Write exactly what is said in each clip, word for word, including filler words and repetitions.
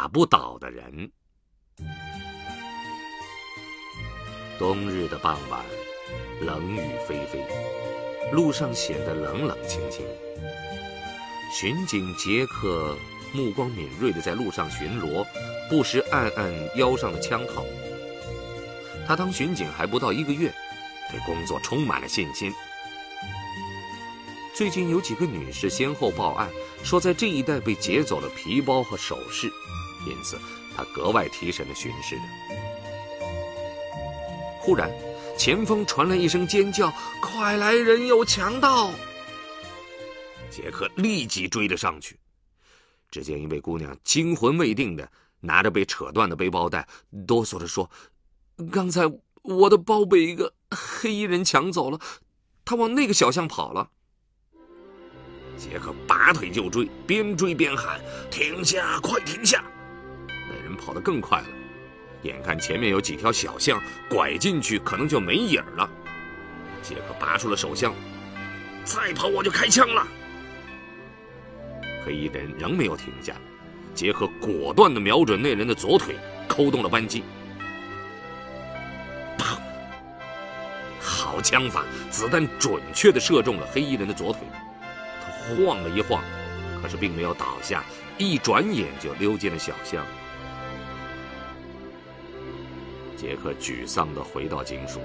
打不倒的人。冬日的傍晚，冷雨霏霏，路上显得冷冷清清。巡警杰克目光敏锐地在路上巡逻，不时按按腰上的枪口。他当巡警还不到一个月，对工作充满了信心。最近有几个女士先后报案，说在这一带被劫走了皮包和首饰，因此他格外提神地巡视着。忽然，前方传来一声尖叫：“快来人，有强盗！”杰克立即追了上去，只见一位姑娘惊魂未定的拿着被扯断的背包带，哆嗦着说：“刚才我的包被一个黑衣人抢走了，他往那个小巷跑了。”杰克拔腿就追，边追边喊：“停下，快停下！”那人跑得更快了，眼看前面有几条小巷，拐进去可能就没影了。杰克拔出了手枪：“再跑我就开枪了！”黑衣人仍没有停下，杰克果断地瞄准那人的左腿，扣动了扳机。砰！好枪法，子弹准确地射中了黑衣人的左腿。晃了一晃，可是并没有倒下，一转眼就溜进了小巷。杰克沮丧地回到警署，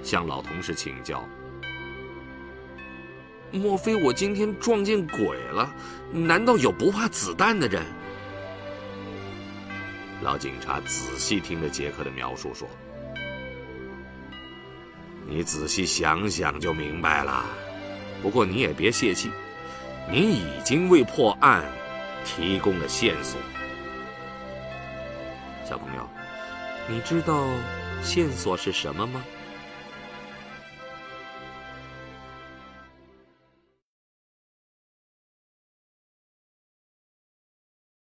向老同事请教：“莫非我今天撞见鬼了？难道有不怕子弹的人？”老警察仔细听着杰克的描述说：“你仔细想想就明白了，不过你也别泄气。你已经为破案提供了线索。小朋友，你知道线索是什么吗？”